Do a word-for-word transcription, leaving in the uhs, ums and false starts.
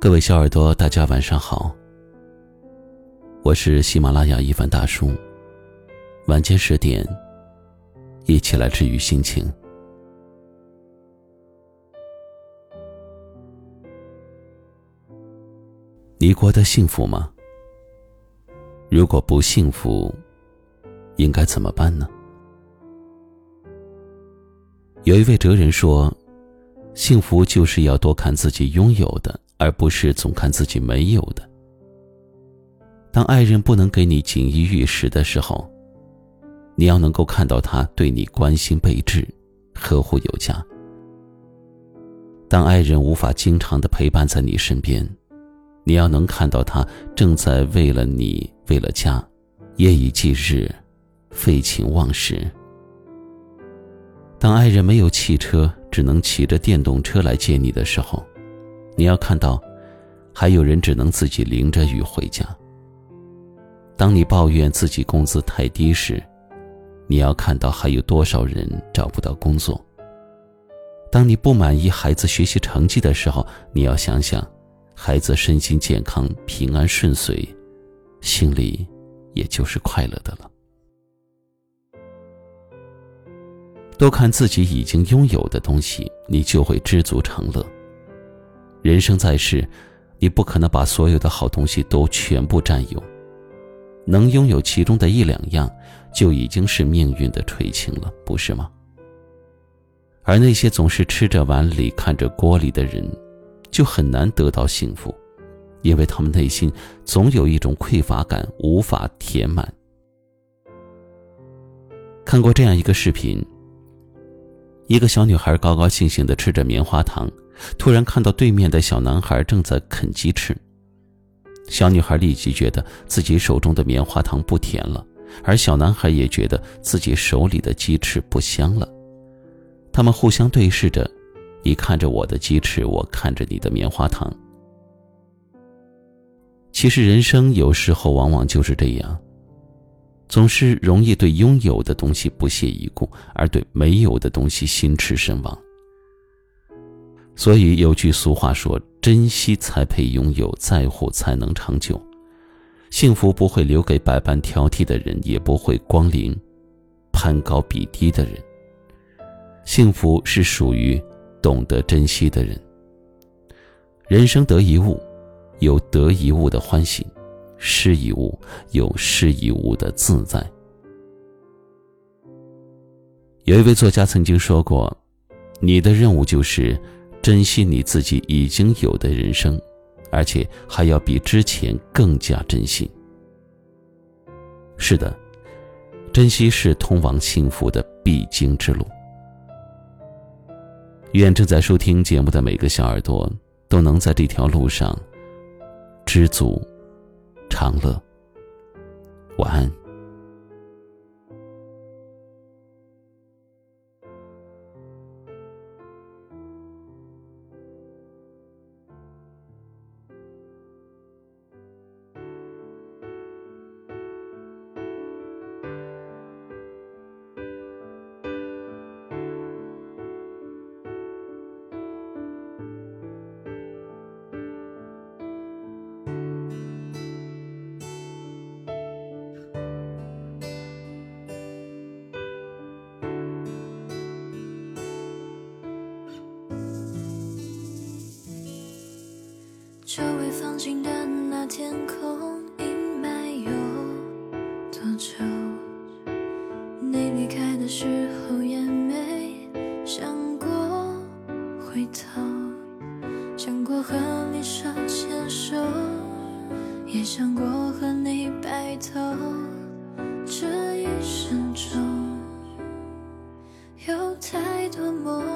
各位小耳朵，大家晚上好，我是喜马拉雅一凡大叔，晚间十点，一起来治愈心情。你过得幸福吗？如果不幸福，应该怎么办呢？有一位哲人说，幸福就是要多看自己拥有的，而不是总看自己没有的。当爱人不能给你锦衣玉食的时候，你要能够看到他对你关心备至，呵护有加。当爱人无法经常地陪伴在你身边，你要能看到他正在为了你，为了家，夜以继日，废寝忘食。当爱人没有汽车，只能骑着电动车来接你的时候，你要看到还有人只能自己淋着雨回家。当你抱怨自己工资太低时，你要看到还有多少人找不到工作。当你不满意孩子学习成绩的时候，你要想想孩子身心健康，平安顺遂，心里也就是快乐的了。多看自己已经拥有的东西，你就会知足常乐。人生在世，你不可能把所有的好东西都全部占有，能拥有其中的一两样，就已经是命运的垂青了，不是吗？而那些总是吃着碗里看着锅里的人，就很难得到幸福，因为他们内心总有一种匮乏感，无法填满。看过这样一个视频，一个小女孩高高兴兴地吃着棉花糖，突然看到对面的小男孩正在啃鸡翅。小女孩立即觉得自己手中的棉花糖不甜了，而小男孩也觉得自己手里的鸡翅不香了。他们互相对视着，你看着我的鸡翅，我看着你的棉花糖。其实人生有时候往往就是这样，总是容易对拥有的东西不屑一顾，而对没有的东西心驰神往。所以有句俗话说，珍惜才配拥有，在乎才能长久。幸福不会留给百般挑剔的人，也不会光临攀高比低的人。幸福是属于懂得珍惜的人。人生得一物，有得一物的欢喜，失一物有失一物的自在。有一位作家曾经说过，你的任务就是珍惜你自己已经有的人生，而且还要比之前更加珍惜。是的，珍惜是通往幸福的必经之路。愿正在收听节目的每个小耳朵都能在这条路上知足常乐。晚安。周围放晴的那天空，阴霾有多久？你离开的时候也没想过回头，想过和你手牵手，也想过和你白头。这一生中有太多梦